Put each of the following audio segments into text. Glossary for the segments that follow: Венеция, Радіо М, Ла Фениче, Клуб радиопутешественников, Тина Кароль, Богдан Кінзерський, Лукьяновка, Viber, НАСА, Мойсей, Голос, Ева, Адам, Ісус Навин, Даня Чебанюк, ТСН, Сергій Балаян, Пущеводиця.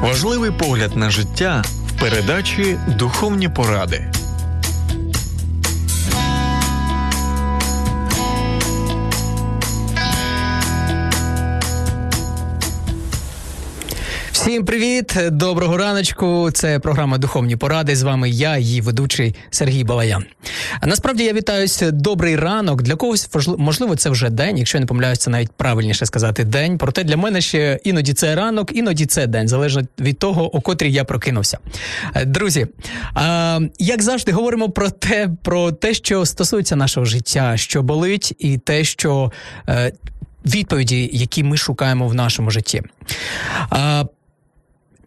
Важливий погляд на життя в передачі «Духовні поради». Всім привіт! Доброго раночку! Це програма «Духовні поради». З вами я, її ведучий Сергій Балаян. Насправді я вітаюся. Добрий ранок. Для когось, можливо, це вже день. Якщо я не помиляюсь, це навіть правильніше сказати день. Проте для мене ще іноді це ранок, іноді це день. Залежно від того, о котрій я прокинувся. Друзі, як завжди, говоримо про те, що стосується нашого життя, що болить, і те, що відповіді, які ми шукаємо в нашому житті.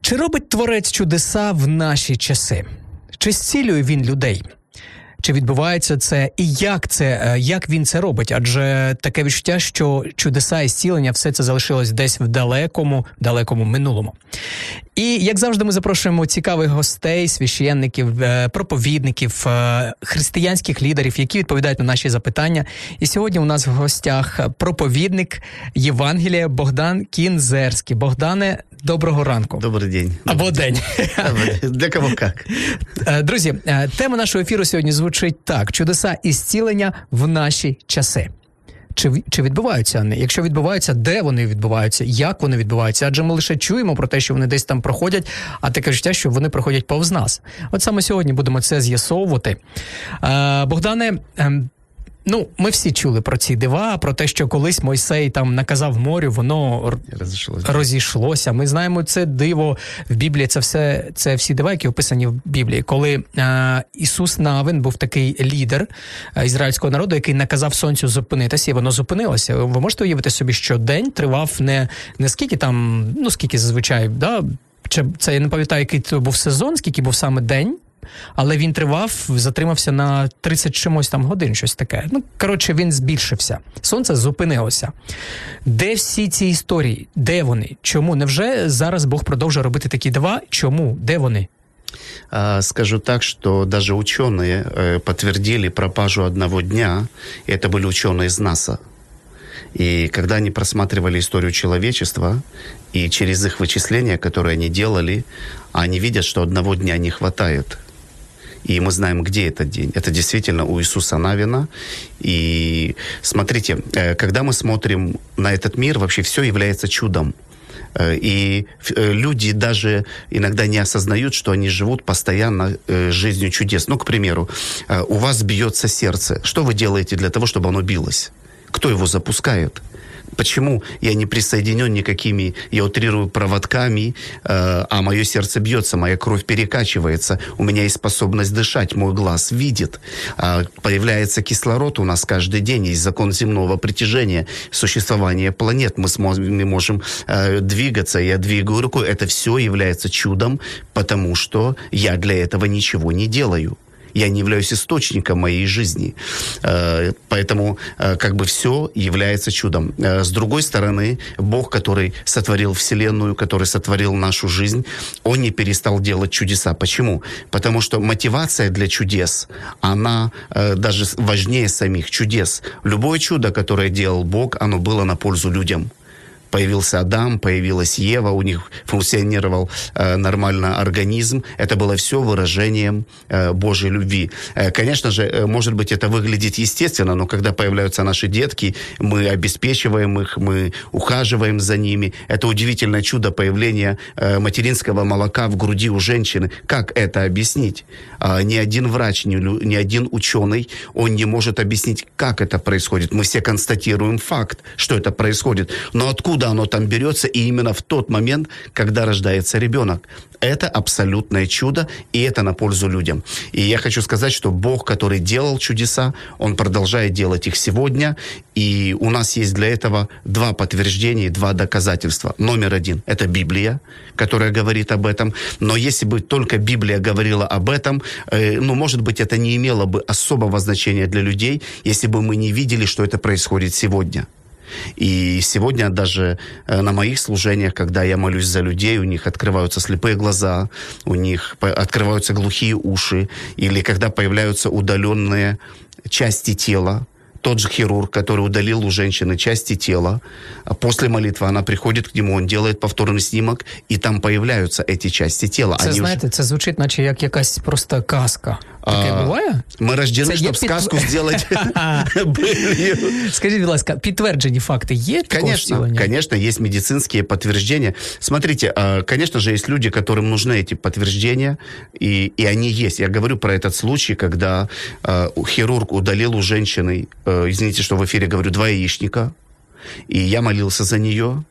Чи робить Творець чудеса в наші часи? Чи зцілює він людей? Чи відбувається це? І як він це робить? Адже таке відчуття, що чудеса і зцілення, все це залишилось десь в далекому минулому. І, як завжди, ми запрошуємо цікавих гостей, священників, проповідників, християнських лідерів, які відповідають на наші запитання. І сьогодні у нас в гостях проповідник Євангелія Богдан Кінзерський. Богдане, доброго ранку. Добрий день. Або день. Для кого як. Друзі, тема нашого ефіру сьогодні звучить так. Чудеса і зцілення в наші часи. Чи відбуваються вони? Якщо відбуваються, де вони відбуваються? Як вони відбуваються? Адже ми лише чуємо про те, що вони десь там проходять, а таке життя, що вони проходять повз нас. От саме сьогодні будемо це з'ясовувати. Богдане, ми всі чули про ці дива, про те, що колись Мойсей там наказав морю, воно розійшлося. Ми знаємо це диво в Біблії, це всі дива, які описані в Біблії. Коли Ісус Навин був такий лідер ізраїльського народу, який наказав сонцю зупинитися, і воно зупинилося. Ви можете уявити собі, що день тривав не скільки там, скільки зазвичай, да? Це я не пам'ятаю, який це був сезон, скільки був саме день. Але він затримався на 30 чимось там годин, щось таке. Він збільшився. Сонце зупинилося. Де всі ці історії? Де вони? Чому? Невже зараз Бог продовжує робити такі дива? Чому? Де вони? Скажу так, что даже ученые подтвердили пропажу одного дня. Это были ученые из НАСА. И когда они просматривали историю человечества, и через их вычисления, которые они делали, они видят, что одного дня не хватает. И мы знаем, где этот день. Это действительно у Иисуса Навина. И смотрите, когда мы смотрим на этот мир, вообще все является чудом. И люди даже иногда не осознают, что они живут постоянно жизнью чудес. К примеру, у вас бьется сердце. Что вы делаете для того, чтобы оно билось? Кто его запускает? Почему я не присоединен никакими, я утрирую, проводками, а мое сердце бьется, моя кровь перекачивается, у меня есть способность дышать, мой глаз видит, появляется кислород у нас каждый день, есть закон земного притяжения, существование планет, мы можем двигаться, я двигаю рукой, это все является чудом, потому что я для этого ничего не делаю. Я не являюсь источником моей жизни. Поэтому все является чудом. С другой стороны, Бог, который сотворил Вселенную, который сотворил нашу жизнь, Он не перестал делать чудеса. Почему? Потому что мотивация для чудес, она даже важнее самих чудес. Любое чудо, которое делал Бог, оно было на пользу людям. Появился Адам, появилась Ева, у них функционировал нормально организм. Это было все выражением Божьей любви. Конечно же, может быть, это выглядит естественно, но когда появляются наши детки, мы обеспечиваем их, мы ухаживаем за ними. Это удивительное чудо появления материнского молока в груди у женщины. Как это объяснить? Ни один врач, ни один ученый, он не может объяснить, как это происходит. Мы все констатируем факт, что это происходит. Но откуда откуда оно там берется, и именно в тот момент, когда рождается ребенок. Это абсолютное чудо, и это на пользу людям. И я хочу сказать, что Бог, который делал чудеса, Он продолжает делать их сегодня, и у нас есть для этого два подтверждения, два доказательства. Номер один – это Библия, которая говорит об этом, но если бы только Библия говорила об этом, может быть, это не имело бы особого значения для людей, если бы мы не видели, что это происходит сегодня. И сегодня даже на моих служениях, когда я молюсь за людей, у них открываются слепые глаза, у них открываются глухие уши, или когда появляются удаленные части тела. Тот же хирург, который удалил у женщины части тела, после молитвы она приходит к нему, он делает повторный снимок, и там появляются эти части тела. Це, знаєте, це звучить, наче як якась просто казка. Таке буває? Ми рождені, щоб сказку зробити. Скажіть, будь ласка, підтверджені факти є? Конечно, есть медицинские подтверждения. Смотрите, конечно же, есть люди, которым нужны эти подтверждения, и они есть. Я говорю про этот случай, когда хирург удалил у женщины, извините, что в эфире говорю, два яичника, и я молился за нее,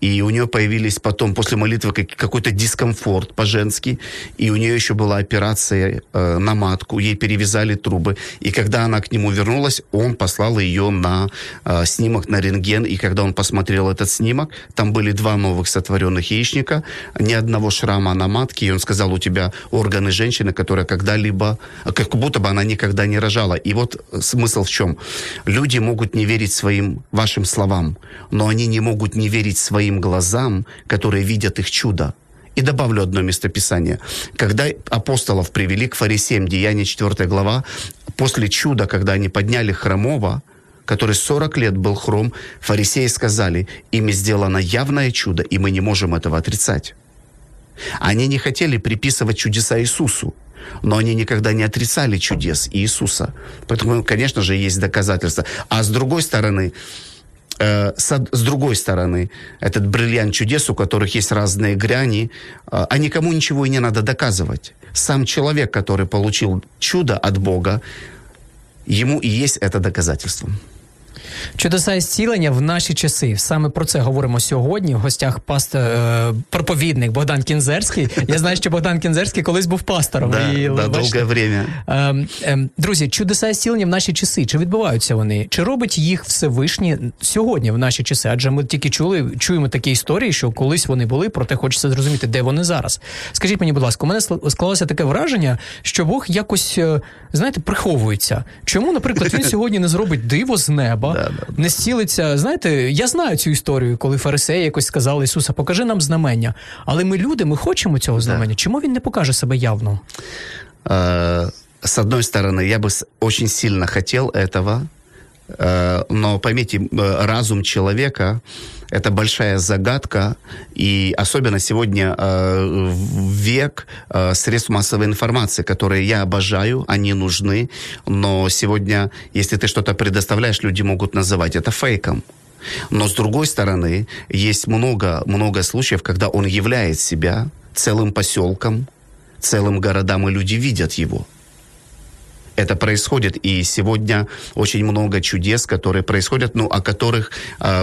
и у нее появились потом после молитвы какой-то дискомфорт по-женски, и у нее еще была операция на матку, ей перевязали трубы, и когда она к нему вернулась, он послал ее на снимок, на рентген, и когда он посмотрел этот снимок, там были два новых сотворенных яичника, ни одного шрама на матке, и он сказал, у тебя органы женщины, которая когда-либо, как будто бы она никогда не рожала. И вот смысл в чем? Люди могут не верить вашим словам, но они не могут не верить своим глазам, которые видят их чудо. И добавлю одно местописание. Когда апостолов привели к фарисеям, Деяния 4 глава, после чуда, когда они подняли хромого, который 40 лет был хром, фарисеи сказали, ими сделано явное чудо, и мы не можем этого отрицать. Они не хотели приписывать чудеса Иисусу, но они никогда не отрицали чудес Иисуса. Поэтому, конечно же, есть доказательства. А с другой стороны, этот бриллиант чудес, у которых есть разные грани, а никому ничего и не надо доказывать. Сам человек, который получил чудо от Бога, ему и есть это доказательство. Чудеса і зцілення в наші часи. Саме про це говоримо сьогодні. В гостях проповідник Богдан Кінзерський. Я знаю, що Богдан Кінзерський колись був пастором. Друзі, чудеса і зцілення в наші часи. Чи відбуваються вони? Чи робить їх Всевишній сьогодні в наші часи? Адже ми тільки чуємо такі історії, що колись вони були, проте хочеться зрозуміти, де вони зараз. Скажіть мені, будь ласка, у мене склалося таке враження, що Бог якось, знаєте, приховується. Чому, наприклад, він сьогодні не зробить диво з неба? Не зцілиться. Знаєте, я знаю цю історію, коли фарисеї якось сказали Ісуса, покажи нам знамення. Але ми люди, ми хочемо цього знамення. Чому він не покаже себе явно? С одной стороны, я бы очень сильно хотел этого, но поймите, разум человека – это большая загадка, и особенно сегодня век средств массовой информации, которые я обожаю, они нужны, но сегодня, если ты что-то предоставляешь, люди могут называть это фейком. Но с другой стороны, есть много случаев, когда он являет себя целым поселком, целым городам, и люди видят его. Это происходит, и сегодня очень много чудес, которые происходят, о которых,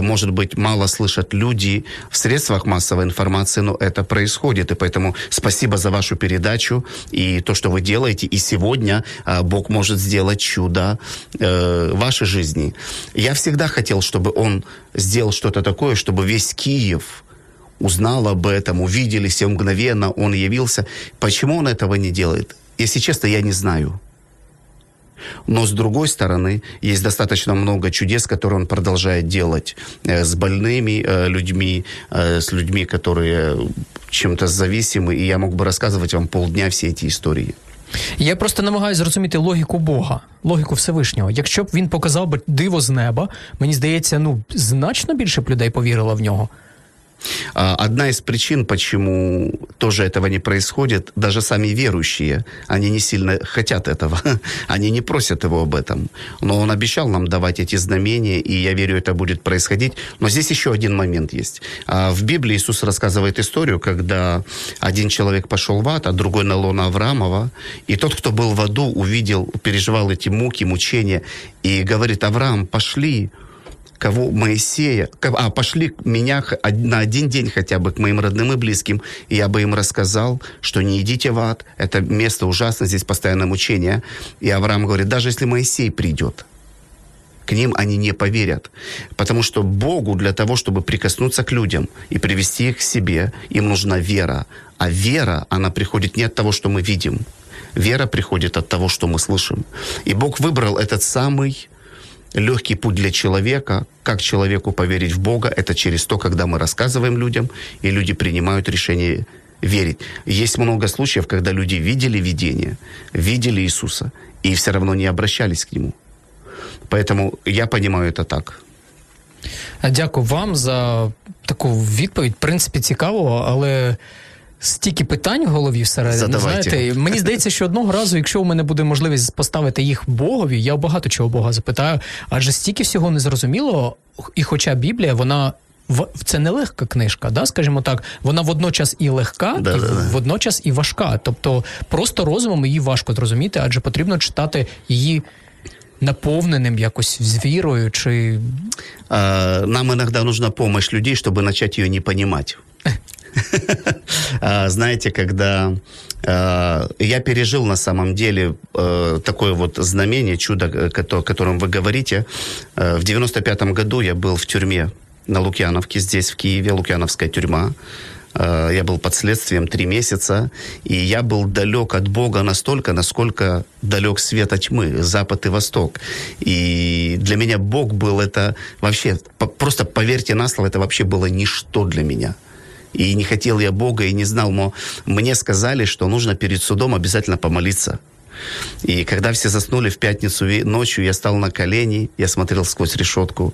может быть, мало слышат люди в средствах массовой информации, но это происходит. И поэтому спасибо за вашу передачу и то, что вы делаете. И сегодня Бог может сделать чудо вашей жизни. Я всегда хотел, чтобы Он сделал что-то такое, чтобы весь Киев узнал об этом, увидели все мгновенно, Он явился. Почему Он этого не делает? Если честно, я не знаю. Но, с другой стороны, есть достаточно много чудес, которые он продолжает делать с больными людьми, с людьми, которые чем-то зависимы. И я мог бы рассказывать вам полдня все эти истории. Я просто намагаюся зрозуміти логіку Бога, логіку Всевишнього. Якщо б він показав би диво з неба, мені здається, значно більше б людей повірило в нього. Одна из причин, почему тоже этого не происходит, даже сами верующие, они не сильно хотят этого, они не просят его об этом. Но он обещал нам давать эти знамения, и я верю, это будет происходить. Но здесь еще один момент есть. В Библии Иисус рассказывает историю, когда один человек пошел в ад, а другой на лоно Авраамова, и тот, кто был в аду, увидел, переживал эти муки, мучения, и говорит: «Авраам, пошли». кого Моисея, а пошли меня на один день хотя бы к моим родным и близким, и я бы им рассказал, что не идите в ад, это место ужасно, здесь постоянное мучение. И Авраам говорит, даже если Моисей придет, к ним они не поверят. Потому что Богу для того, чтобы прикоснуться к людям и привести их к себе, им нужна вера. А вера, она приходит не от того, что мы видим. Вера приходит от того, что мы слышим. И Бог выбрал этот самый легкий путь для человека. Как человеку поверить в Бога? Это через то, когда мы рассказываем людям, и люди принимают решение верить. Есть много случаев, когда люди видели видение, видели Иисуса, и все равно не обращались к Нему. Поэтому я понимаю это так. Дякую вам за таку відповідь. В принципі, цікаво, але стільки питань в голові всередині, знаєте. Мені здається, що одного разу, якщо у мене буде можливість поставити їх Богові, я багато чого Бога запитаю, адже стільки всього незрозуміло, і хоча Біблія, вона... Це нелегка книжка, да, скажімо так. Вона водночас і легка, і водночас і важка. Тобто просто розумом її важко зрозуміти, адже потрібно читати її наповненным якось з вірою, чи... Нам иногда нужна помощь людей, чтобы начать ее не понимать. Знаете, когда... Я пережил на самом деле такое вот знамение, чудо, о котором вы говорите. В 95-м году я был в тюрьме на Лукьяновке, здесь, в Киеве, Лукьяновская тюрьма. Я был под следствием 3 месяца, и я был далек от Бога настолько, насколько далек свет от тьмы, запад и восток. И для меня Бог был это вообще, просто поверьте на слово, это вообще было ничто для меня. И не хотел я Бога, и не знал, но мне сказали, что нужно перед судом обязательно помолиться. И когда все заснули в пятницу ночью, я стал на колени, я смотрел сквозь решетку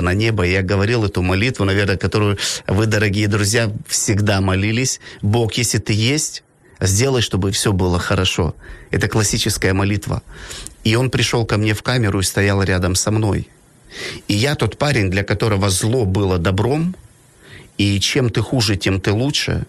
на небо, и я говорил эту молитву, наверное, которую вы, дорогие друзья, всегда молились. «Бог, если ты есть, сделай, чтобы все было хорошо». Это классическая молитва. И он пришел ко мне в камеру и стоял рядом со мной. И я тот парень, для которого зло было добром, и чем ты хуже, тем ты лучше.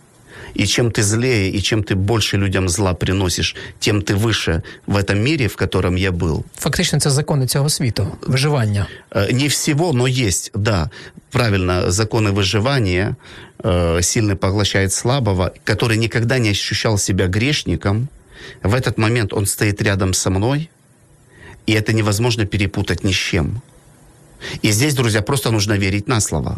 И чем ты злее, и чем ты больше людям зла приносишь, тем ты выше в этом мире, в котором я был. Фактично, это законы этого света, выживания. Не всего, но есть, да. Правильно, законы выживания, сильный поглощает слабого, который никогда не ощущал себя грешником. В этот момент он стоит рядом со мной, и это невозможно перепутать ни с чем. И здесь, друзья, просто нужно верить на слово.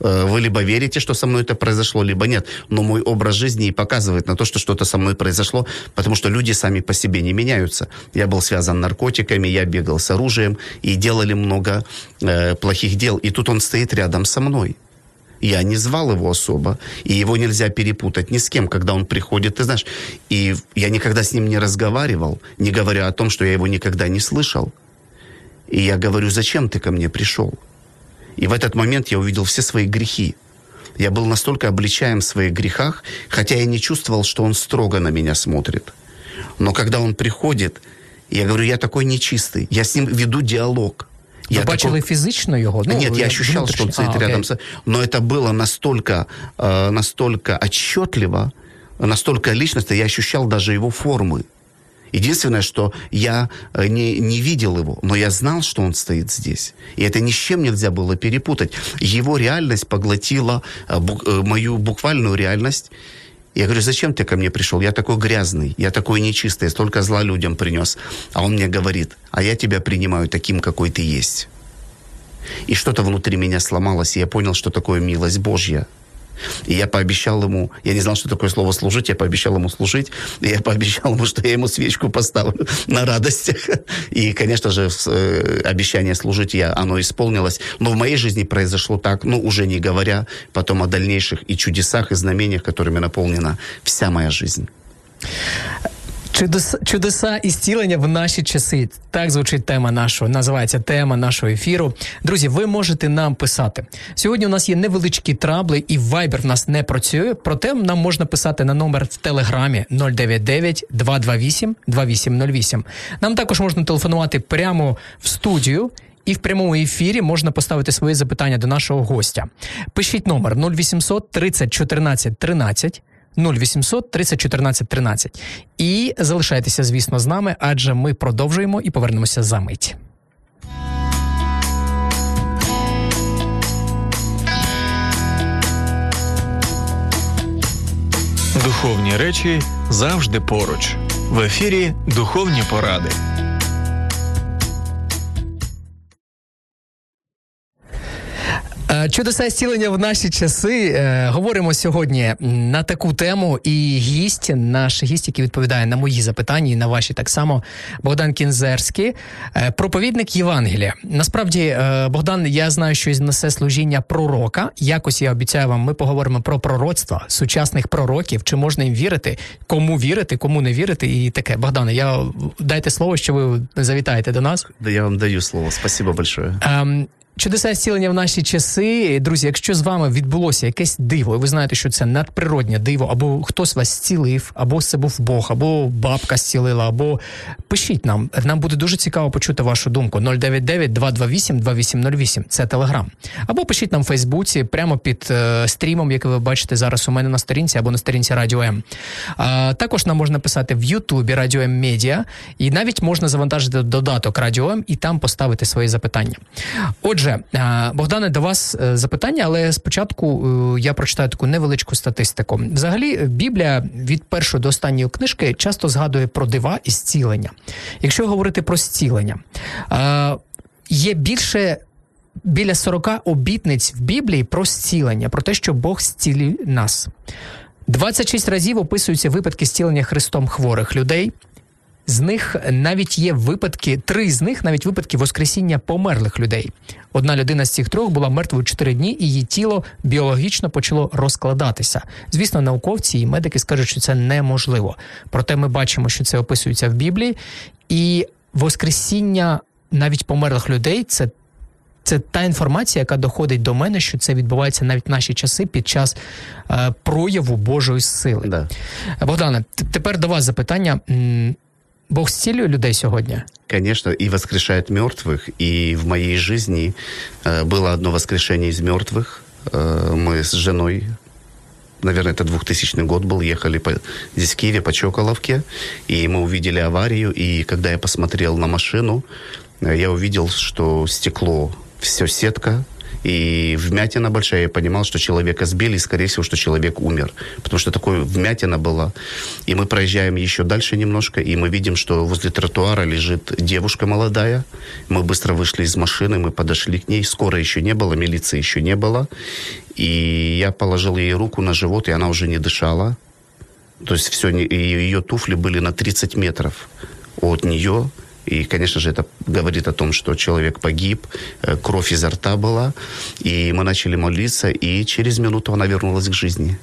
Вы либо верите, что со мной это произошло, либо нет. Но мой образ жизни и показывает на то, что что-то со мной произошло, потому что люди сами по себе не меняются. Я был связан наркотиками, я бегал с оружием, и делали много плохих дел. И тут он стоит рядом со мной. Я не звал его особо, и его нельзя перепутать ни с кем, когда он приходит, ты знаешь. И я никогда с ним не разговаривал, не говоря о том, что я его никогда не слышал. И я говорю, зачем ты ко мне пришел? И в этот момент я увидел все свои грехи. Я был настолько обличаем в своих грехах, хотя я не чувствовал, что он строго на меня смотрит. Но когда он приходит, я говорю, я такой нечистый. Я с ним веду диалог. Вы бачили такой... физично его? Ну, нет, я ощущал, что он стоит рядом. Окей. Но это было настолько отчетливо, настолько личностно, я ощущал даже его формы. Единственное, что я не видел его, но я знал, что он стоит здесь. И это ни с чем нельзя было перепутать. Его реальность поглотила мою буквальную реальность. Я говорю, зачем ты ко мне пришел? Я такой грязный, я такой нечистый, я столько зла людям принес. А он мне говорит, а я тебя принимаю таким, какой ты есть. И что-то внутри меня сломалось, и я понял, что такое милость Божья. И я пообещал ему, я не знал, что такое слово «служить», я пообещал ему служить, и я пообещал ему, что я ему свечку поставлю на радостях. И, конечно же, обещание служить, оно исполнилось. Но в моей жизни произошло так, уже не говоря потом о дальнейших и чудесах, и знамениях, которыми наполнена вся моя жизнь. Чудеса і зцілення в наші часи. Так звучить тема нашого ефіру. Друзі, ви можете нам писати. Сьогодні у нас є невеличкі трабли і Viber в нас не працює. Проте нам можна писати на номер в Телеграмі 099-228-2808. Нам також можна телефонувати прямо в студію. І в прямому ефірі можна поставити свої запитання до нашого гостя. Пишіть номер 0800 30 14 13. 0800 30 14 13. І залишайтеся, звісно, з нами, адже ми продовжуємо і повернемося за мить. Духовні речі завжди поруч. В ефірі «Духовні поради». Чудеса зцілення в наші часи. Говоримо сьогодні на таку тему, і гість, наш гість, який відповідає на мої запитання і на ваші так само, Богдан Кінзерський, проповідник Євангелія. Насправді, Богдан, я знаю, що несе служіння пророка. Якось, я обіцяю вам, ми поговоримо про пророцтво, сучасних пророків, чи можна їм вірити, кому не вірити і таке. Богдане, дайте слово, що ви завітаєте до нас. Да, я вам даю слово. Спасибо большое. Чудеса зцілення в наші часи. Друзі, якщо з вами відбулося якесь диво, і ви знаєте, що це надприродне диво, або хтось вас зцілив, або це був Бог, або бабка зцілила, або пишіть нам. Нам буде дуже цікаво почути вашу думку. 099-228-2808. Це Телеграм. Або пишіть нам в Фейсбуці, прямо під стрімом, який ви бачите зараз у мене на сторінці, або на сторінці Радіо М. Також нам можна писати в Ютубі Радіо М Медіа, і навіть можна завантажити додаток Радіо М і там поставити свої запитання. Отже, Богдане, до вас запитання, але спочатку я прочитаю таку невеличку статистику. Взагалі, Біблія від першої до останньої книжки часто згадує про дива і зцілення. Якщо говорити про зцілення, є біля 40 обітниць в Біблії про зцілення, про те, що Бог зцілює нас. 26 разів описуються випадки зцілення Христом хворих людей. З них навіть є випадки, 3 з них навіть випадки воскресіння померлих людей. Одна людина з цих 3 була мертвою 4 дні, і її тіло біологічно почало розкладатися. Звісно, науковці і медики скажуть, що це неможливо. Проте ми бачимо, що це описується в Біблії. І воскресіння навіть померлих людей – це та інформація, яка доходить до мене, що це відбувається навіть в наші часи під час прояву Божої сили. Да. Богдане, тепер до вас запитання. Бог зцілює людей сегодня? Конечно, и воскрешает мертвых. И в моей жизни было одно воскрешение из мертвых. Мы с женой, наверное, это 2000 год был, ехали здесь в Киеве по Чоколовке, и мы увидели аварию. И когда я посмотрел на машину, я увидел, что стекло, все сетка, и вмятина большая, я понимал, что человека сбили, и, скорее всего, что человек умер. Потому что такое вмятина была. И мы проезжаем еще дальше немножко, и мы видим, что возле тротуара лежит девушка молодая. Мы быстро вышли из машины, мы подошли к ней. Скорой еще не было, милиции еще не было. И я положил ей руку на живот, и она уже не дышала. То есть все, ее туфли были на 30 метров от нее. И, конечно же, это говорит о том, что человек погиб, кровь изо рта была. И мы начали молиться, и через минуту она вернулась к жизни.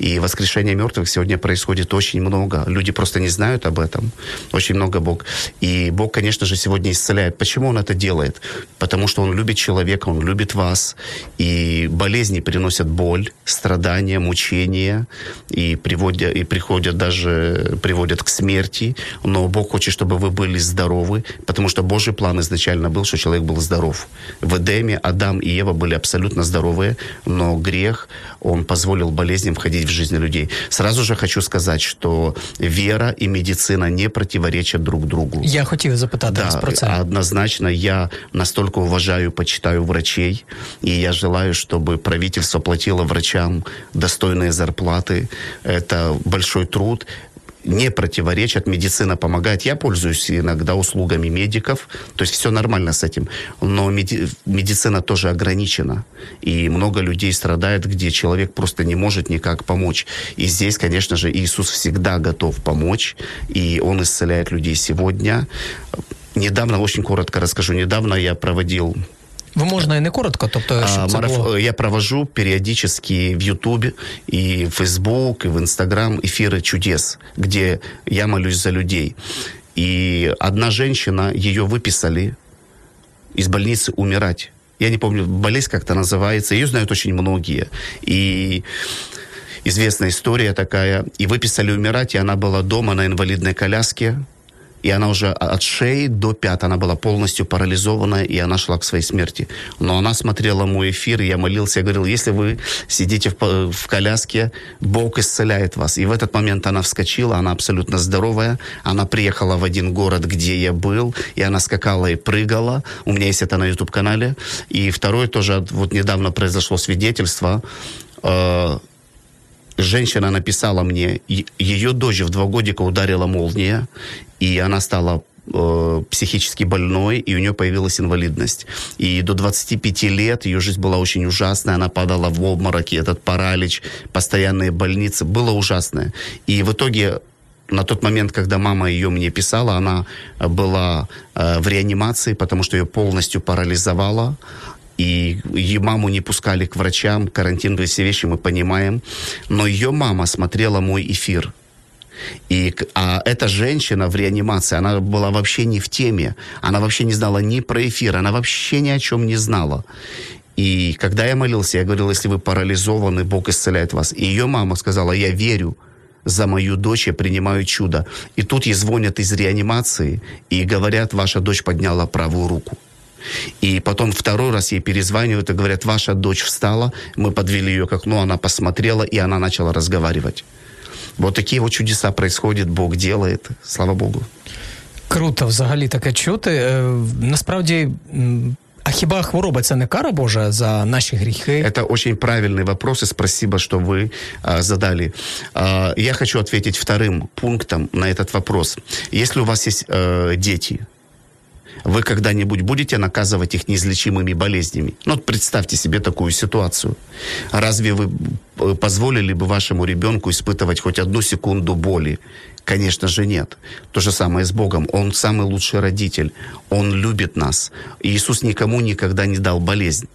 И воскрешение мертвых сегодня происходит очень много. Люди просто не знают об этом. Очень много Бог. И Бог, конечно же, сегодня исцеляет. Почему Он это делает? Потому что Он любит человека, Он любит вас. И болезни приносят боль, страдания, мучения. И приводят к смерти. Но Бог хочет, чтобы вы были здоровы. Потому что Божий план изначально был, что человек был здоров. В Эдеме Адам и Ева были абсолютно здоровые. Но грех, он позволил болезням входить в жизнь людей. Сразу же хочу сказать, что вера и медицина не противоречат друг другу. Я хотел запитать вас про це. Да, однозначно. Я настолько уважаю и почитаю врачей, и я желаю, чтобы правительство платило врачам достойные зарплаты. Это большой труд. Не противоречат, медицина помогает. Я пользуюсь иногда услугами медиков, то есть все нормально с этим. Но медицина тоже ограничена. И много людей страдает, где человек просто не может никак помочь. И здесь, конечно же, Иисус всегда готов помочь, и Он исцеляет людей сегодня. Недавно, очень коротко расскажу, недавно я проводил... Можно и не коротко, тобто, щоб це було... Я провожу периодически в Ютубе и в Фейсбук, и в Инстаграм эфиры чудес, где я молюсь за людей. И одна женщина, ее выписали из больницы умирать. Я не помню, болезнь как-то называется, ее знают очень многие. И известная история такая. И выписали умирать, и она была дома на инвалидной коляске. И она уже от шеи до пят, она была полностью парализована, и она шла к своей смерти. Но она смотрела мой эфир, и я молился, я говорил, если вы сидите в коляске, Бог исцеляет вас. И в этот момент она вскочила, она абсолютно здоровая, она приехала в один город, где я был, и она скакала и прыгала. У меня есть это на YouTube-канале. И второе тоже, вот недавно произошло свидетельство, женщина написала мне, ее дочь в 2 годика ударила молния, и она стала психически больной, и у нее появилась инвалидность. И до 25 лет ее жизнь была очень ужасная, она падала в обмороки, этот паралич, постоянные больницы, было ужасно. И в итоге, на тот момент, когда мама ее мне писала, она была в реанимации, потому что ее полностью парализовало, и маму не пускали к врачам, карантин, все вещи мы понимаем. Но ее мама смотрела мой эфир. А эта женщина в реанимации, она была вообще не в теме, она вообще не знала ни про эфир, она вообще ни о чем не знала. И когда я молился, я говорил, если вы парализованы, Бог исцеляет вас. И ее мама сказала, я верю за мою дочь, я принимаю чудо. И тут ей звонят из реанимации и говорят, ваша дочь подняла правую руку. И потом 2-й раз ей перезванивают и говорят, ваша дочь встала, мы подвели ее к окну, она посмотрела, и она начала разговаривать. Вот такі от чудеса происходять, Бог делает, слава Богу. Круто взагалі таке чути. Насправді, а хіба хвороба – це не кара Божа за наші гріхи? Це дуже правильний вопрос, і спасибо, що ви задали. Я хочу ответить 2-м пунктом на этот вопрос. Если у вас есть дети, вы когда-нибудь будете наказывать их неизлечимыми болезнями? Ну, вот представьте себе такую ситуацию. Разве вы позволили бы вашему ребенку испытывать хоть 1 секунду боли? Конечно же, нет. То же самое с Богом. Он самый лучший родитель. Он любит нас. Иисус никому никогда не дал болезнь.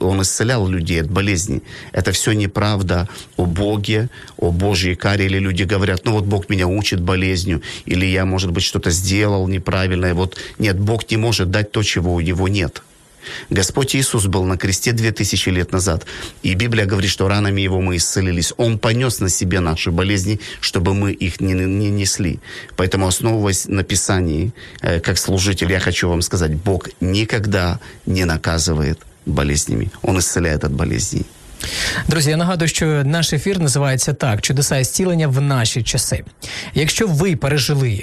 Он исцелял людей от болезней. Это все неправда о Боге, о Божьей каре. Или люди говорят, ну вот Бог меня учит болезнью, или я, может быть, что-то сделал неправильное. Вот нет, Бог не может дать то, чего у него нет. Господь Иисус был на кресте 2000 лет назад. И Библия говорит, что ранами Его мы исцелились. Он понес на себе наши болезни, чтобы мы их не несли. Поэтому, основываясь на Писании, как служитель, я хочу вам сказать, Бог никогда не наказывает болезнями. Он исцеляет от болезней. Друзі, я нагадую, що наш ефір називається так «Чудеса і зцілення в наші часи». Якщо ви пережили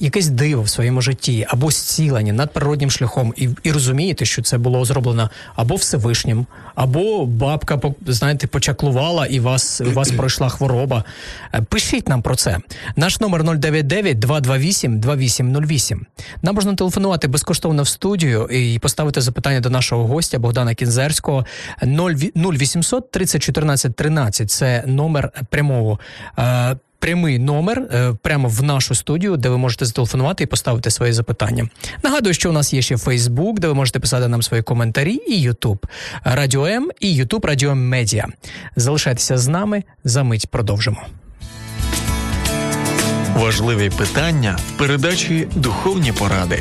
якесь диво в своєму житті або зцілення надприроднім шляхом і розумієте, що це було зроблено або Всевишнім, або бабка, знаєте, почаклувала і у вас пройшла хвороба, пишіть нам про це. Наш номер 099-228-2808. Нам можна телефонувати безкоштовно в студію і поставити запитання до нашого гостя Богдана Кінзерського 0800 30 14 13. Це номер прямий номер прямо в нашу студію, де ви можете зателефонувати і поставити свої запитання. Нагадую, що у нас є ще Facebook, де ви можете писати нам свої коментарі, і YouTube Радіо М і YouTube Радіо М Медіа. Залишайтеся з нами, за мить продовжимо. Важливі питання в передачі «Духовні поради».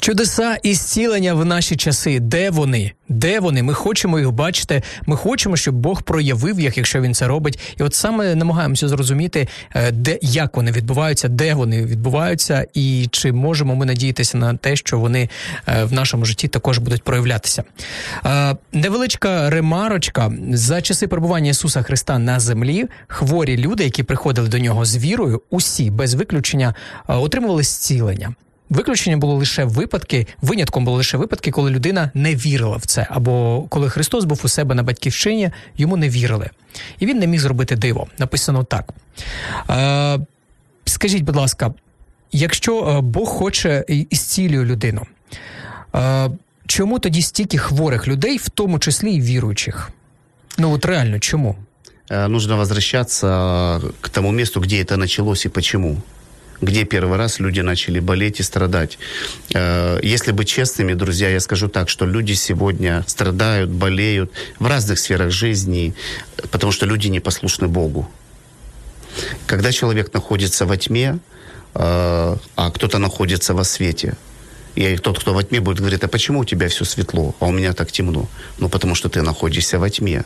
Чудеса і зцілення в наші часи. Де вони? Де вони? Ми хочемо їх бачити. Ми хочемо, щоб Бог проявив їх, якщо Він це робить. І от саме намагаємося зрозуміти, як вони відбуваються, де вони відбуваються, і чи можемо ми надіятися на те, що вони в нашому житті також будуть проявлятися. Невеличка ремарочка. За часи перебування Ісуса Христа на землі хворі люди, які приходили до Нього з вірою, усі, без виключення, отримували зцілення. Винятком були лише випадки, коли людина не вірила в це, або коли Христос був у себе на батьківщині, йому не вірили. І він не міг зробити диво. Написано так. Скажіть, будь ласка, якщо Бог хоче і зцілює людину, чому тоді стільки хворих людей, в тому числі і віруючих? Ну от реально, чому? Нужно возвращаться к тому месту, где это началось и почему. Где 1-й раз люди начали болеть и страдать. Если быть честными, друзья, я скажу так, что люди сегодня страдают, болеют в разных сферах жизни, потому что люди непослушны Богу. Когда человек находится во тьме, а кто-то находится во свете, и тот, кто во тьме, будет говорить, а почему у тебя все светло, а у меня так темно? Ну, потому что ты находишься во тьме.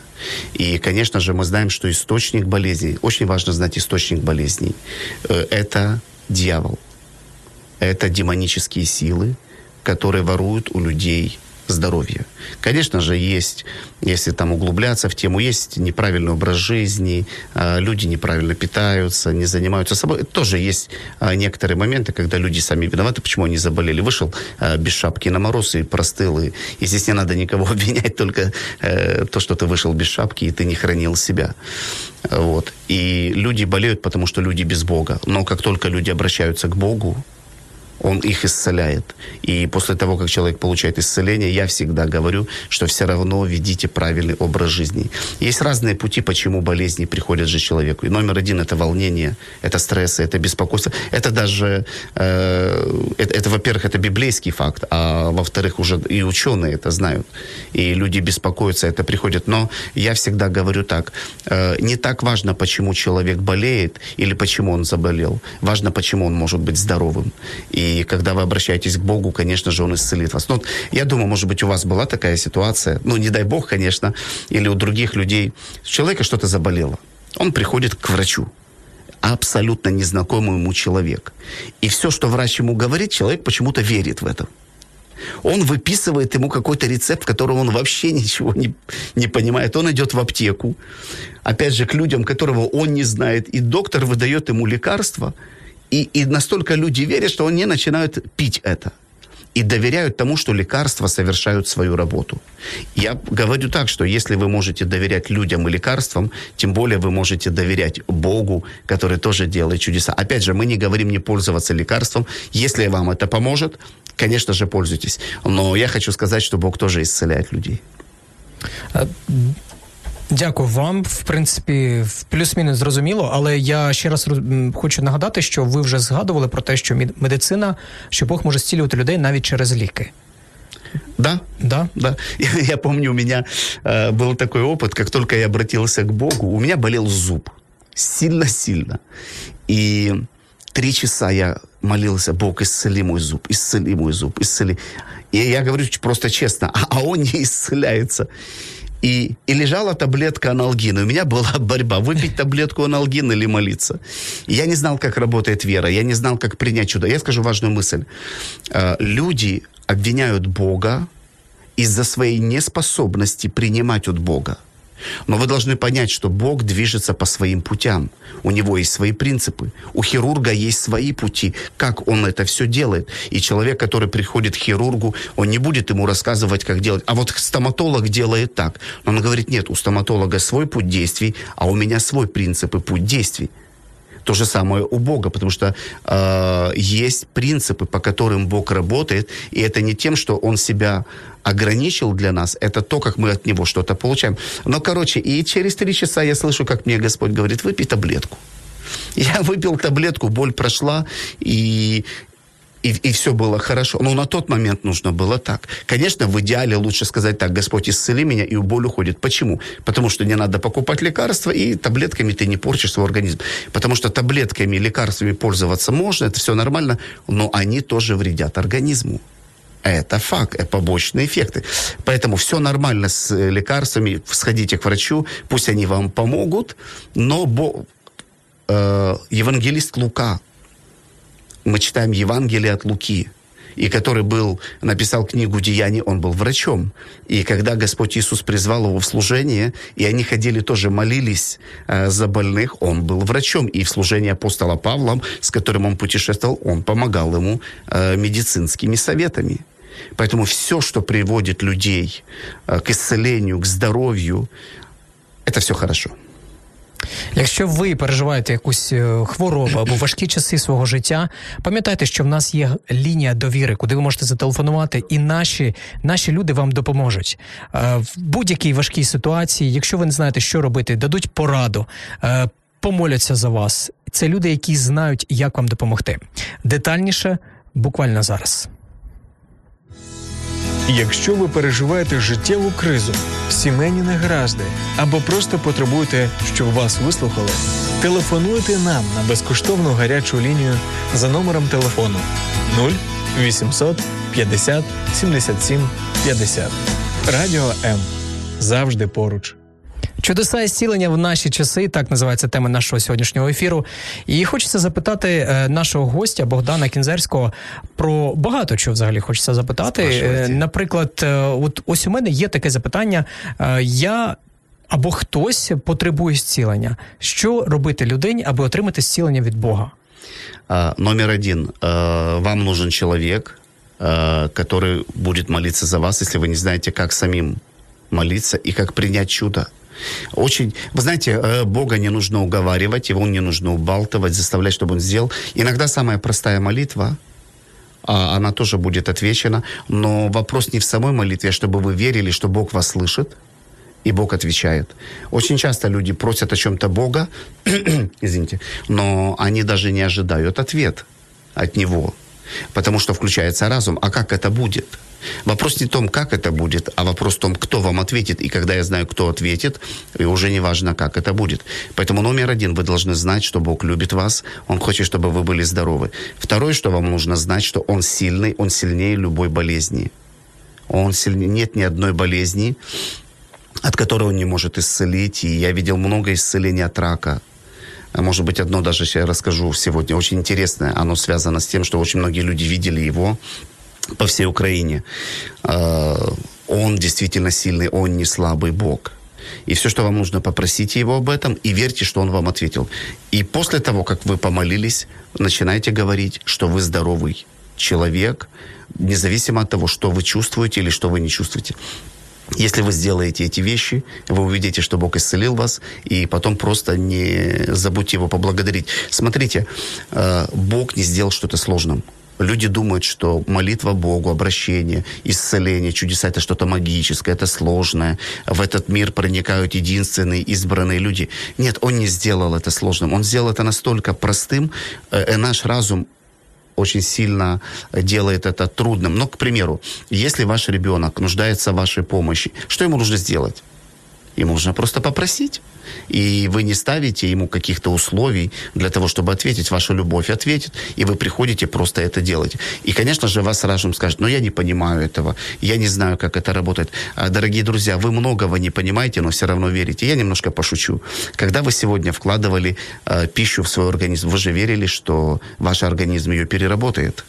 И, конечно же, мы знаем, что источник болезней, очень важно знать источник болезней, это дьявол. Это демонические силы, которые воруют у людей здоровью. Конечно же, есть, если там углубляться в тему, есть неправильный образ жизни, люди неправильно питаются, не занимаются собой. Тоже есть некоторые моменты, когда люди сами виноваты, почему они заболели. Вышел без шапки на мороз и простыл. И здесь не надо никого обвинять, только то, что ты вышел без шапки, и ты не хранил себя. Вот. И люди болеют, потому что люди без Бога. Но как только люди обращаются к Богу, Он их исцеляет. И после того, как человек получает исцеление, я всегда говорю, что все равно ведите правильный образ жизни. Есть разные пути, почему болезни приходят же человеку. И номер один – это волнение, это стрессы, это беспокойство. Это даже, во-первых, это библейский факт, а во-вторых, уже и ученые это знают. И люди беспокоятся, это приходит. Но я всегда говорю так, не так важно, почему человек болеет или почему он заболел. Важно, почему он может быть здоровым. И когда вы обращаетесь к Богу, конечно же, Он исцелит вас. Ну, я думаю, может быть, у вас была такая ситуация, ну, не дай Бог, конечно, или у других людей. У человека что-то заболело. Он приходит к врачу, абсолютно незнакомый ему человек. И все, что врач ему говорит, человек почему-то верит в это. Он выписывает ему какой-то рецепт, в котором он вообще ничего не понимает. Он идет в аптеку, опять же, к людям, которого он не знает, и доктор выдает ему лекарство. И настолько люди верят, что они начинают пить это. И доверяют тому, что лекарства совершают свою работу. Я говорю так, что если вы можете доверять людям и лекарствам, тем более вы можете доверять Богу, который тоже делает чудеса. Опять же, мы не говорим не пользоваться лекарством. Если вам это поможет, конечно же, пользуйтесь. Но я хочу сказать, что Бог тоже исцеляет людей. Дякую вам. В принципі, плюс-мінус зрозуміло, але я ще раз хочу нагадати, що ви вже згадували про те, що медицина, що Бог може зцілювати людей навіть через ліки. Да. Я помню, у меня был такой опыт, как только я обратился к Богу, у меня болел зуб. Сильно-сильно. И 3 часа я молился: Бог, исцели мой зуб, исцели мой зуб, исцели. И я говорю просто честно, а он не исцеляется. И лежала таблетка аналгина. У меня была борьба, выпить таблетку аналгина или молиться. Я не знал, как работает вера, я не знал, как принять чудо. Я скажу важную мысль. Люди обвиняют Бога из-за своей неспособности принимать от Бога. Но вы должны понять, что Бог движется по своим путям. У него есть свои принципы. У хирурга есть свои пути, как он это все делает. И человек, который приходит к хирургу, он не будет ему рассказывать, как делать. А вот стоматолог делает так. Он говорит: нет, у стоматолога свой путь действий, а у меня свой принцип и путь действий. То же самое у Бога, потому что есть принципы, по которым Бог работает, и это не тем, что Он себя ограничил для нас, это то, как мы от Него что-то получаем. Но, короче, и через 3 часа я слышу, как мне Господь говорит: выпей таблетку. Я выпил таблетку, боль прошла, и все было хорошо. Но на тот момент нужно было так. Конечно, в идеале лучше сказать так: Господь, исцели меня, и боль уходит. Почему? Потому что не надо покупать лекарства, и таблетками ты не порчишь свой организм. Потому что таблетками и лекарствами пользоваться можно, это все нормально, но они тоже вредят организму. Это факт, это побочные эффекты. Поэтому все нормально с лекарствами, сходите к врачу, пусть они вам помогут, но евангелист Лука, мы читаем Евангелие от Луки, и который написал книгу «Деяний», он был врачом. И когда Господь Иисус призвал его в служение, и они ходили тоже, молились за больных, он был врачом. И в служении апостола Павла, с которым он путешествовал, он помогал ему медицинскими советами. Поэтому все, что приводит людей к исцелению, к здоровью, это все хорошо. Якщо ви переживаєте якусь хворобу або важкі часи свого життя, пам'ятайте, що в нас є лінія довіри, куди ви можете зателефонувати, і наші люди вам допоможуть. В будь-якій важкій ситуації, якщо ви не знаєте, що робити, дадуть пораду, помоляться за вас. Це люди, які знають, як вам допомогти. Детальніше буквально зараз. Якщо ви переживаєте життєву кризу, сімейні негаразди або просто потребуєте, щоб вас вислухали, телефонуйте нам на безкоштовну гарячу лінію за номером телефону 0800 50 77 50. Радіо М. Завжди поруч. Чудеса і зцілення в наші часи, так називається тема нашого сьогоднішнього ефіру. І хочеться запитати нашого гостя Богдана Кінзерського про багато чого взагалі хочеться запитати. Наприклад, от ось у мене є таке запитання. Я або хтось потребує зцілення. Що робити людині, аби отримати зцілення від Бога? Номер один. Вам нужен человек, который будет молиться за вас, если вы не знаете, как самим молиться и как принять чудо. Очень, вы знаете, Бога не нужно уговаривать, его не нужно убалтывать, заставлять, чтобы он сделал. Иногда самая простая молитва, она тоже будет отвечена, но вопрос не в самой молитве, а чтобы вы верили, что Бог вас слышит. И Бог отвечает. Очень часто люди просят о чем-то Бога, извините, но они даже не ожидают ответ от Него, потому что включается разум. А как это будет? Вопрос не в том, как это будет, а вопрос в том, кто вам ответит. И когда я знаю, кто ответит, и уже не важно, как это будет. Поэтому номер один, вы должны знать, что Бог любит вас, Он хочет, чтобы вы были здоровы. Второе, что вам нужно знать, что Он сильный, Он сильнее любой болезни. Он сильнее, нет ни одной болезни, от которого он не может исцелить. И я видел много исцелений от рака. Может быть, одно даже я расскажу сегодня, очень интересное. Оно связано с тем, что очень многие люди видели его по всей Украине. Он действительно сильный, он не слабый Бог. И все, что вам нужно, попросите его об этом и верьте, что он вам ответил. И после того, как вы помолились, начинайте говорить, что вы здоровый человек, независимо от того, что вы чувствуете или что вы не чувствуете. Если вы сделаете эти вещи, вы увидите, что Бог исцелил вас, и потом просто не забудьте его поблагодарить. Смотрите, Бог не сделал что-то сложным. Люди думают, что молитва Богу, обращение, исцеление, чудеса – это что-то магическое, это сложное. В этот мир проникают единственные избранные люди. Нет, Он не сделал это сложным. Он сделал это настолько простым, наш разум очень сильно делает это трудным. Но, к примеру, если ваш ребенок нуждается в вашей помощи, что ему нужно сделать? Ему нужно просто попросить. И вы не ставите ему каких-то условий для того, чтобы ответить. Ваша любовь ответит, и вы приходите, просто это делаете. И, конечно же, вас разум скажет, но я не понимаю этого, я не знаю, как это работает. Дорогие друзья, вы многого не понимаете, но все равно верите. Я немножко пошучу. Когда вы сегодня вкладывали пищу в свой организм, вы же верили, что ваш организм ее переработает.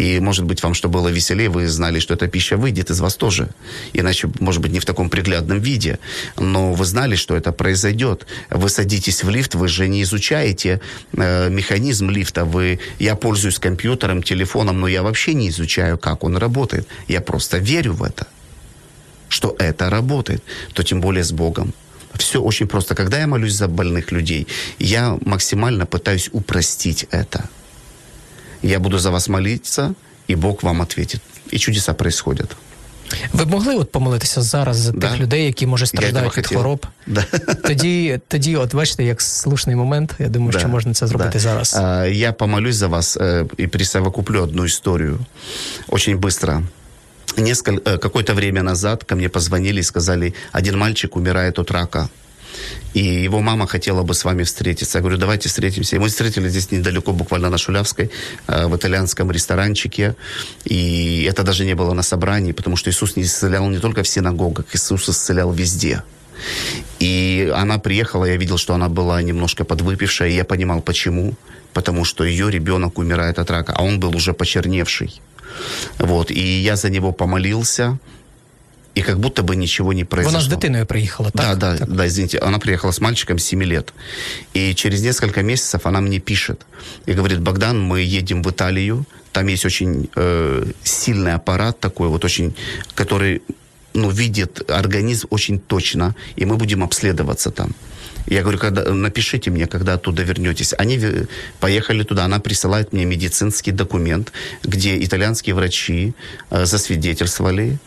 И, может быть, вам, чтобы было веселее, вы знали, что эта пища выйдет из вас тоже. Иначе, может быть, не в таком приглядном виде. Но вы знали, что это произойдет. Вы садитесь в лифт, вы же не изучаете механизм лифта. Я пользуюсь компьютером, телефоном, но я вообще не изучаю, как он работает. Я просто верю в это, что это работает. То тем более с Богом. Все очень просто. Когда я молюсь за больных людей, я максимально пытаюсь упростить это. Я буду за вас молитися, і Бог вам відповість. І чудеса відбуваються. Ви б могли от помолитися зараз за тих людей, які, може, страждають від хвороб? Да. Тоді, от бачите, як слушний момент, я думаю, що можна це зробити зараз. Я помолюсь за вас і присовокуплю одну історію. Очень быстро. Какое-то время назад ко мне позвонили и сказали, один мальчик умирает от рака. И его мама хотела бы с вами встретиться. Я говорю, давайте встретимся. И мы встретились здесь недалеко, буквально на Шулявской, в итальянском ресторанчике. И это даже не было на собрании, потому что Иисус не исцелял не только в синагогах, Иисус исцелял везде. И она приехала, я видел, что она была немножко подвыпившая, и я понимал, почему. Потому что ее ребенок умирает от рака, а он был уже почерневший. Вот. И я за него помолился. И как будто бы ничего не произошло. Она с дитиной приехала, так? Да, извините. Она приехала с мальчиком 7 лет. И через несколько месяцев она мне пишет. И говорит, Богдан, мы едем в Италию. Там есть очень сильный аппарат такой, вот очень, который видит организм очень точно. И мы будем обследоваться там. Я говорю, напишите мне, когда оттуда вернетесь. Они поехали туда, она присылает мне медицинский документ, где итальянские врачи засвидетельствовали,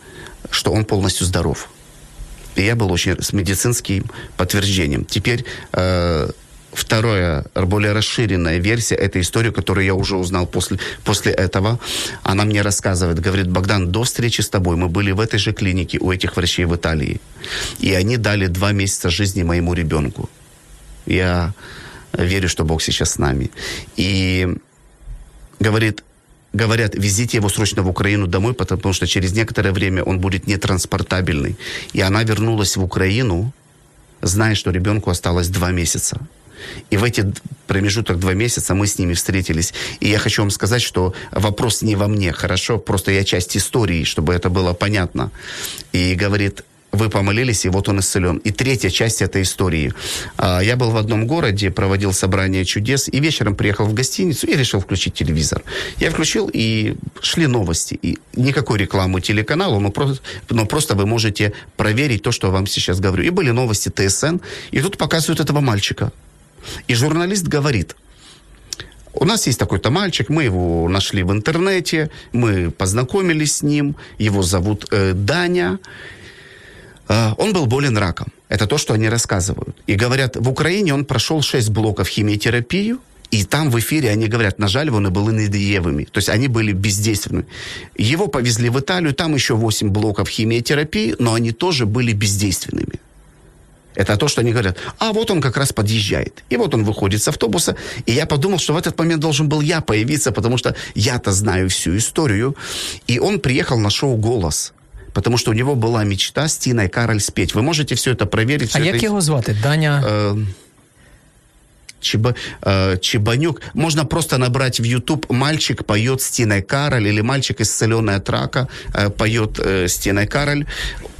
что он полностью здоров. И я был очень с медицинским подтверждением. Теперь вторая, более расширенная версия этой истории, которую я уже узнал после этого. Она мне рассказывает, говорит, Богдан, до встречи с тобой мы были в этой же клинике у этих врачей в Италии. И они дали 2 месяца жизни моему ребенку. Я верю, что Бог сейчас с нами. И говорят, везите его срочно в Украину домой, потому что через некоторое время он будет нетранспортабельный. И она вернулась в Украину, зная, что ребенку осталось 2 месяца. И в эти промежуток 2 месяца мы с ними встретились. И я хочу вам сказать, что вопрос не во мне, хорошо? Просто я часть истории, чтобы это было понятно. И говорит, вы помолились, и вот он исцелен. И третья часть этой истории. Я был в одном городе, проводил собрание чудес, и вечером приехал в гостиницу и решил включить телевизор. Я включил, и шли новости. И никакой рекламы телеканалу, но просто вы можете проверить то, что я вам сейчас говорю. И были новости ТСН, и тут показывают этого мальчика. И журналист говорит, у нас есть такой-то мальчик, мы его нашли в интернете, мы познакомились с ним, его зовут Даня. Он был болен раком. Это то, что они рассказывают. И говорят, в Украине он прошел 6 блоков химиотерапии, и там в эфире они говорят, на жаль, он и был недоевыми. То есть они были бездейственными. Его повезли в Италию, там еще 8 блоков химиотерапии, но они тоже были бездейственными. Это то, что они говорят. А вот он как раз подъезжает. И вот он выходит с автобуса. И я подумал, что в этот момент должен был я появиться, потому что я-то знаю всю историю. И он приехал на шоу «Голос», потому что у него была мечта с Тиной Кароль спеть. Вы можете все это проверить. А як його звати? Даня... Чебанюк. Можно просто набрать в YouTube «Мальчик поет с Тиной Кароль» или «Мальчик, исцеленный от рака, поет с Тиной Кароль».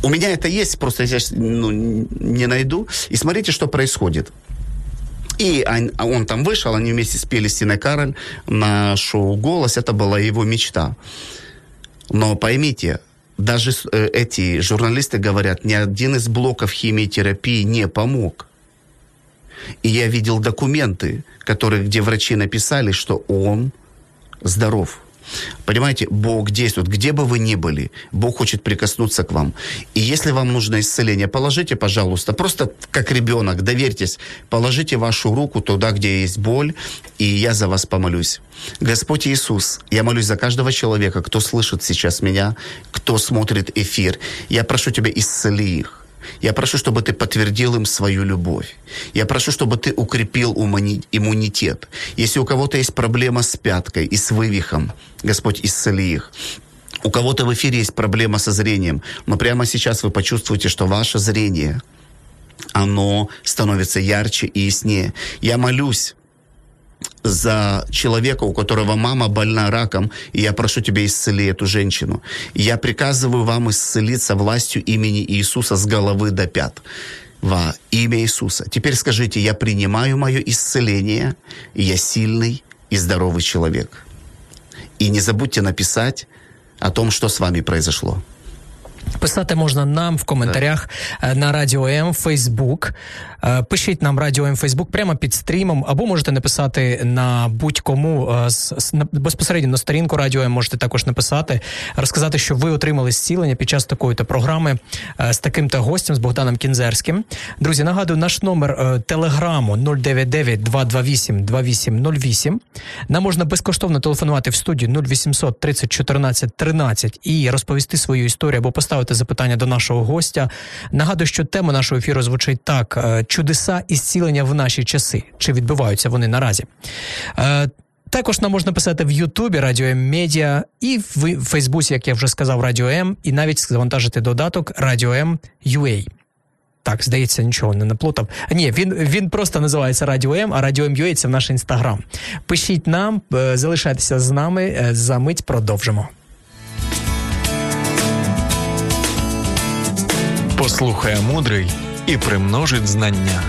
У меня это есть, просто я сейчас не найду. И смотрите, что происходит. И он там вышел, они вместе спели с Тиной Кароль на шоу «Голос». Это была его мечта. Но поймите, даже эти журналисты говорят, ни один из блоков химиотерапии не помог. И я видел документы, где врачи написали, что он здоров. Понимаете, Бог действует, где бы вы ни были. Бог хочет прикоснуться к вам. И если вам нужно исцеление, положите, пожалуйста, просто как ребенок, доверьтесь, положите вашу руку туда, где есть боль, и я за вас помолюсь. Господь Иисус, я молюсь за каждого человека, кто слышит сейчас меня, кто смотрит эфир. Я прошу тебя, исцели их. Я прошу, чтобы ты подтвердил им свою любовь. Я прошу, чтобы ты укрепил иммунитет. Если у кого-то есть проблема с пяткой и с вывихом, Господь, исцели их. У кого-то в эфире есть проблема со зрением, но прямо сейчас вы почувствуете, что ваше зрение, оно становится ярче и яснее. Я молюсь за человека, у которого мама больна раком, и я прошу тебя, исцели эту женщину. Я приказываю вам исцелиться властью имени Иисуса с головы до пят. Во имя Иисуса. Теперь скажите, я принимаю мое исцеление, и я сильный и здоровый человек. И не забудьте написать о том, что с вами произошло. Писати можна нам в коментарях на Радіо М, Фейсбук. Пишіть нам Радіо М, Фейсбук прямо під стрімом, або можете написати на будь-кому, безпосередньо на сторінку Радіо М можете також написати, розказати, що ви отримали зцілення під час такої-то програми з таким-то гостем, з Богданом Кінзерським. Друзі, нагадую, наш номер телеграму 099-228-2808. Нам можна безкоштовно телефонувати в студію 0800 30 14 13 і розповісти свою історію або поставити запитання до нашого гостя. Нагадую, що тема нашого ефіру звучить так: чудеса і зцілення в наші часи. Чи відбуваються вони наразі? Також нам можна писати в Ютубі Радіо М Медіа і в Фейсбуці, як я вже сказав, Радіо М, і навіть завантажити додаток Радіо М UA. Так, здається, нічого не наплутав. Ні, він просто називається Радіо М, а Радіо М UA – це наш Інстаграм. Пишіть нам, залишайтеся з нами, за мить продовжимо. Послухає мудрий і примножить знання.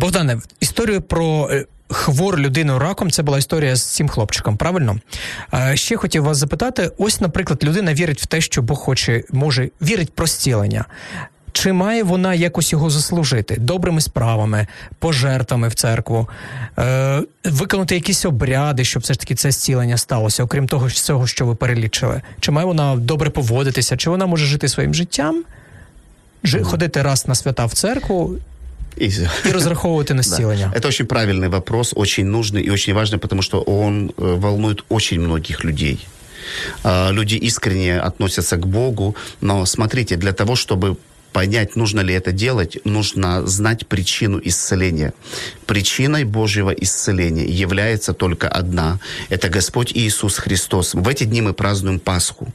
Богдане, історію про хвору людину раком – це була історія з цим хлопчиком, правильно? Ще хотів вас запитати, ось, наприклад, людина вірить в те, що Бог хоче, може, вірить про зцілення. Чи має вона якось його заслужити? Добрими справами, пожертвами в церкву, виконати якісь обряди, щоб все ж таки це зцілення сталося, окрім того всього, що ви перелічили? Чи має вона добре поводитися? Чи вона може жити своїм життям, ходити раз на свята в церкву и разраховывать на зцілення? Да. Это очень правильный вопрос, очень нужный и очень важный, потому что он волнует очень многих людей. Люди искренне относятся к Богу, но смотрите, для того, чтобы понять, нужно ли это делать, нужно знать причину исцеления. Причиной Божьего исцеления является только одна. Это Господь Иисус Христос. В эти дни мы празднуем Пасху.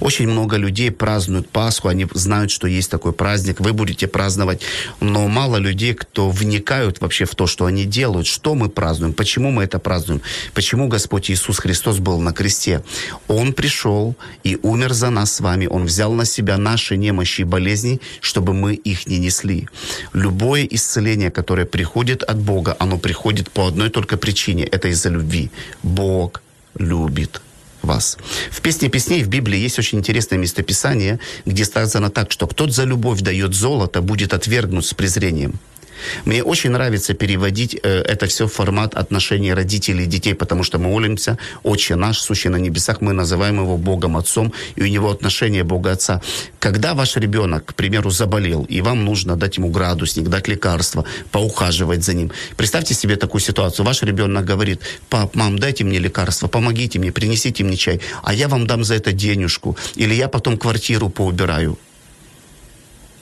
Очень много людей празднуют Пасху, они знают, что есть такой праздник, вы будете праздновать, но мало людей, кто вникают вообще в то, что они делают, что мы празднуем, почему мы это празднуем, почему Господь Иисус Христос был на кресте. Он пришел и умер за нас с вами, Он взял на себя наши немощи и болезни, чтобы мы их не несли. Любое исцеление, которое приходит от Бога, оно приходит по одной только причине, это из-за любви. Бог любит вас. В «Песне песней» в Библии есть очень интересное местописание, где сказано так, что «кто за любовь дает золото, будет отвергнут с презрением». Мне очень нравится переводить это все в формат отношений родителей и детей, потому что мы молимся «Отче наш, сущий на небесах», мы называем его Богом Отцом, и у него отношение Бога Отца. Когда ваш ребенок, к примеру, заболел, и вам нужно дать ему градусник, дать лекарство, поухаживать за ним, представьте себе такую ситуацию. Ваш ребенок говорит: «Пап, мам, дайте мне лекарство, помогите мне, принесите мне чай, а я вам дам за это денежку, или я потом квартиру поубираю».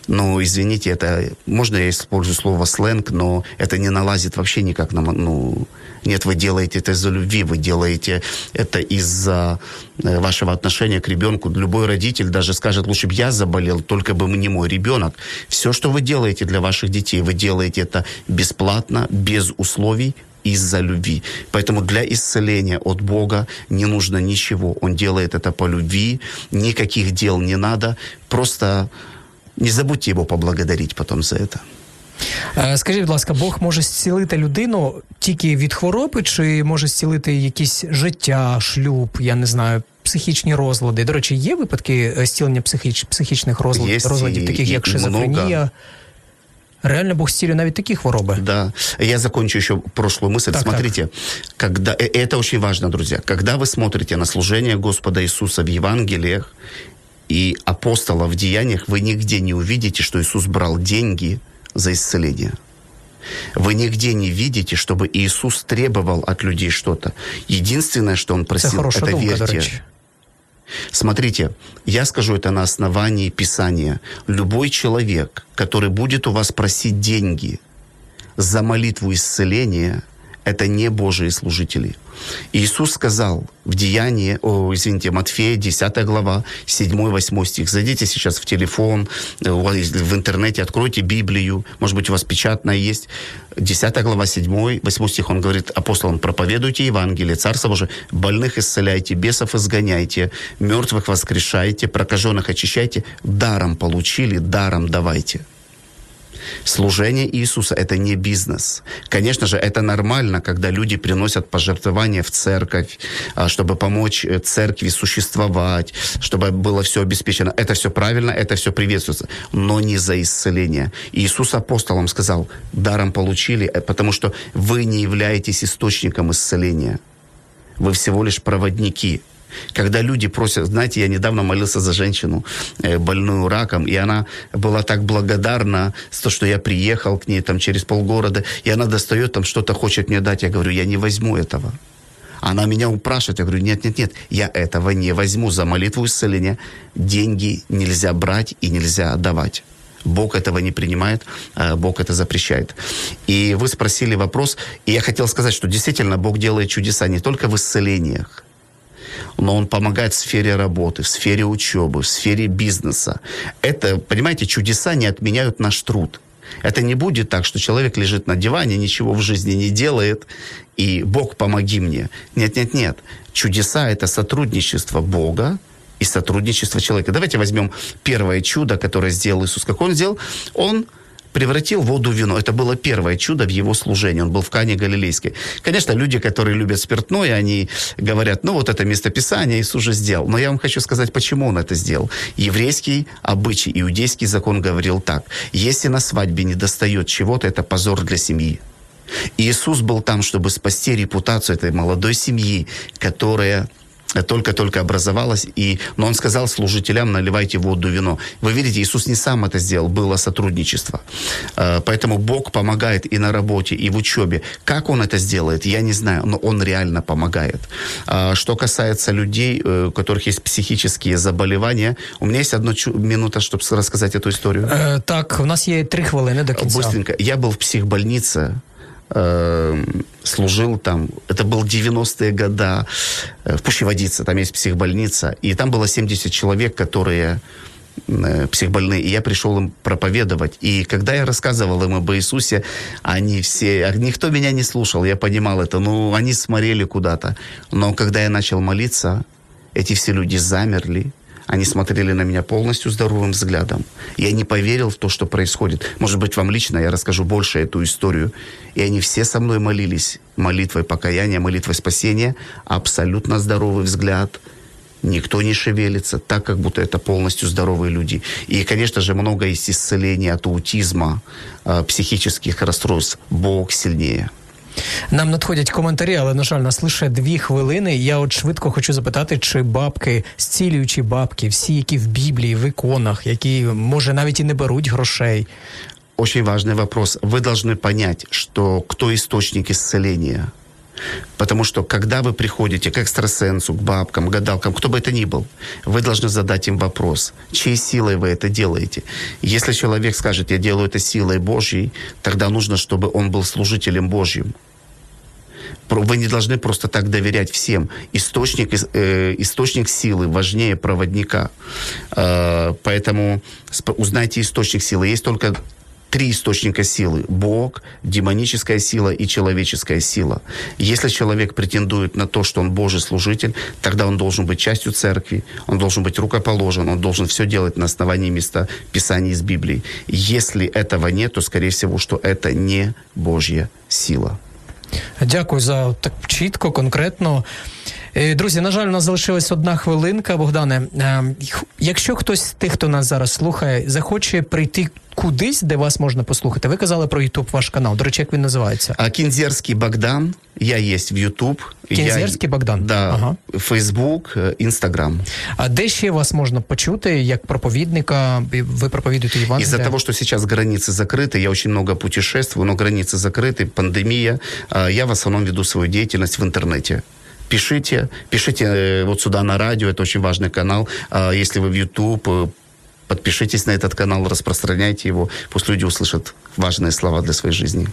Ну, извините, это... Можно я использую слово сленг, но это не налазит вообще никак на... Ну, нет, вы делаете это из-за любви, вы делаете это из-за вашего отношения к ребенку. Любой родитель даже скажет: лучше бы я заболел, только бы не мой ребенок. Все, что вы делаете для ваших детей, вы делаете это бесплатно, без условий, из-за любви. Поэтому для исцеления от Бога не нужно ничего. Он делает это по любви, никаких дел не надо, просто... Не забудьте його поблагодарити потім за це. Скажіть, будь ласка, Бог може зцілити людину тільки від хвороби, чи може зцілити якісь життя, шлюб, я не знаю, психічні розлади? До речі, є випадки зцілення психічних розладів, таких як шизофренія? Реально Бог зцілює навіть такі хвороби. Да. Я закончу еще прошлую мысль. Так, смотрите, так. Когда... Это очень важно, друзья. Когда вы смотрите на служение Господа Иисуса в Евангелиях и апостола в деяниях, вы нигде не увидите, что Иисус брал деньги за исцеление. Вы нигде не видите, чтобы Иисус требовал от людей что-то. Единственное, что Он просил, это верьте. Смотрите, я скажу это на основании Писания. Любой человек, который будет у вас просить деньги за молитву исцеления, это не Божьи служители. Иисус сказал в Матфея, 10 глава, 7-8 стих. Зайдите сейчас в телефон, в интернете, откройте Библию, может быть, у вас печатная есть. 10 глава, 7-8 стих, он говорит апостолам: «Проповедуйте Евангелие, Царство Божие, больных исцеляйте, бесов изгоняйте, мертвых воскрешайте, прокаженных очищайте, даром получили, даром давайте». Служение Иисуса – это не бизнес. Конечно же, это нормально, когда люди приносят пожертвования в церковь, чтобы помочь церкви существовать, чтобы было все обеспечено. Это все правильно, это все приветствуется, но не за исцеление. Иисус апостолам сказал: даром получили, потому что вы не являетесь источником исцеления. Вы всего лишь проводники. Когда люди просят... Знаете, я недавно молился за женщину, больную раком, и она была так благодарна за то, что я приехал к ней там через полгорода, и она достает там что-то, хочет мне дать. Я говорю: я не возьму этого. Она меня упрашивает. Я говорю: нет, я этого не возьму. За молитву исцеления деньги нельзя брать и нельзя отдавать. Бог этого не принимает, Бог это запрещает. И вы спросили вопрос, и я хотел сказать, что действительно Бог делает чудеса не только в исцелениях, но Он помогает в сфере работы, в сфере учебы, в сфере бизнеса. Это, понимаете, чудеса не отменяют наш труд. Это не будет так, что человек лежит на диване, ничего в жизни не делает, и «Бог, помоги мне». Нет. Чудеса – это сотрудничество Бога и сотрудничество человека. Давайте возьмем первое чудо, которое сделал Иисус. Как Он сделал? Он превратил воду в вино. Это было первое чудо в его служении. Он был в Кане Галилейской. Конечно, люди, которые любят спиртное, они говорят: вот это местописание Иисус же сделал. Но я вам хочу сказать, почему он это сделал. Еврейский обычай, иудейский закон говорил так: если на свадьбе не достает чего-то, это позор для семьи. Иисус был там, чтобы спасти репутацию этой молодой семьи, которая... только-только образовалась, но он сказал служителям: наливайте воду, вино. Вы видите, Иисус не сам это сделал, было сотрудничество. Поэтому Бог помогает и на работе, и в учебе. Как он это сделает, я не знаю, но он реально помогает. Что касается людей, у которых есть психические заболевания, у меня есть 1 минута, чтобы рассказать эту историю. Так, у нас есть 3 хвилини до конца. Быстренько. Я был в психбольнице, служил там, это был 90-е годы, в Пущеводице, там есть психбольница, и там было 70 человек, которые психбольные, и я пришел им проповедовать. И когда я рассказывал им об Иисусе, они все, никто меня не слушал, я понимал это, ну, они смотрели куда-то. Но когда я начал молиться, эти все люди замерли, они смотрели на меня полностью здоровым взглядом. Я не поверил в то, что происходит. Может быть, вам лично я расскажу больше эту историю. И они все со мной молились молитвой покаяния, молитвой спасения, абсолютно здоровый взгляд. Никто не шевелится, так, как будто это полностью здоровые люди. И, конечно же, много есть исцелений от аутизма, психических расстройств. Бог сильнее. Нам надходять коментарі, але, на жаль, нас лише 2 хвилини. Я от швидко хочу запитати, чи бабки, зцілюючі бабки, всі, які в Біблії, в іконах, які, може, навіть і не беруть грошей? Очень важный вопрос. Вы должны понять, что кто источник исцеления. Потому что, когда вы приходите к экстрасенсу, к бабкам, к гадалкам, кто бы это ни был, вы должны задать им вопрос, чьей силой вы это делаете. Если человек скажет, я делаю это силой Божьей, тогда нужно, чтобы он был служителем Божьим. Вы не должны просто так доверять всем. Источник силы важнее проводника. Поэтому узнайте источник силы. Есть только 3 источника силы – Бог, демоническая сила и человеческая сила. Если человек претендует на то, что он Божий служитель, тогда он должен быть частью церкви, он должен быть рукоположен, он должен все делать на основании места Писания из Библии. Если этого нет, то, скорее всего, что это не Божья сила. Дякую за так чітко, конкретно. Друзі, на жаль, у нас залишилась 1 хвилинка. Богдане, якщо хтось з тих, хто нас зараз слухає, захоче прийти кудись, де вас можна послухати. Ви казали про YouTube ваш канал. До речі, як він називається? Кінзерський Богдан. Я є в YouTube. Кінзерський Богдан. Да. Ага. Facebook, Instagram. А де ще вас можна почути як проповідника? Ви проповідуєте Євангелія? Із-за того, що зараз границі закриті, я дуже багато путешествую, але границі закриті, пандемія. Я в основному веду свою діяльність в інтернеті. Пишите вот сюда на радио, это очень важный канал. Если вы в YouTube, подпишитесь на этот канал, распространяйте его, пусть люди услышат важные слова для своей жизни.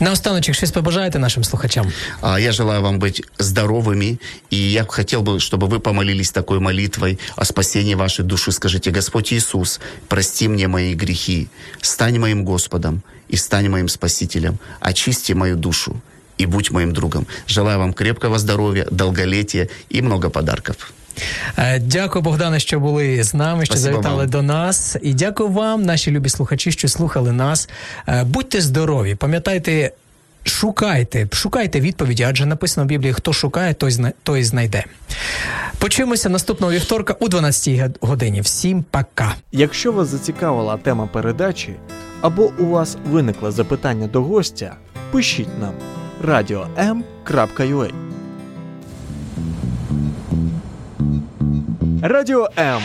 Наостаночек, что побажаете нашим слухачам? Я желаю вам быть здоровыми, и я хотел бы, чтобы вы помолились такой молитвой о спасении вашей души. Скажите: Господь Иисус, прости мне мои грехи, стань моим Господом и стань моим Спасителем, очисти мою душу и будь моим другом. Желаю вам крепкого здоров'я, долголетия и много подарков. Дякую, Богдане, що були з нами, що завітали до нас. І дякую вам, наші любі слухачі, що слухали нас. Будьте здорові, пам'ятайте, шукайте відповіді, адже написано в Біблії, хто шукає, той знайде. Почуємося наступного вівторка о 12 годині. Всім пока! Якщо вас зацікавила тема передачі, або у вас виникло запитання до гостя, пишіть нам. radio.m.ua Радіо М.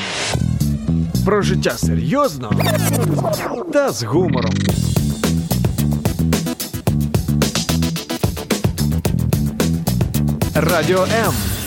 Про життя серйозно та з гумором. Радіо М.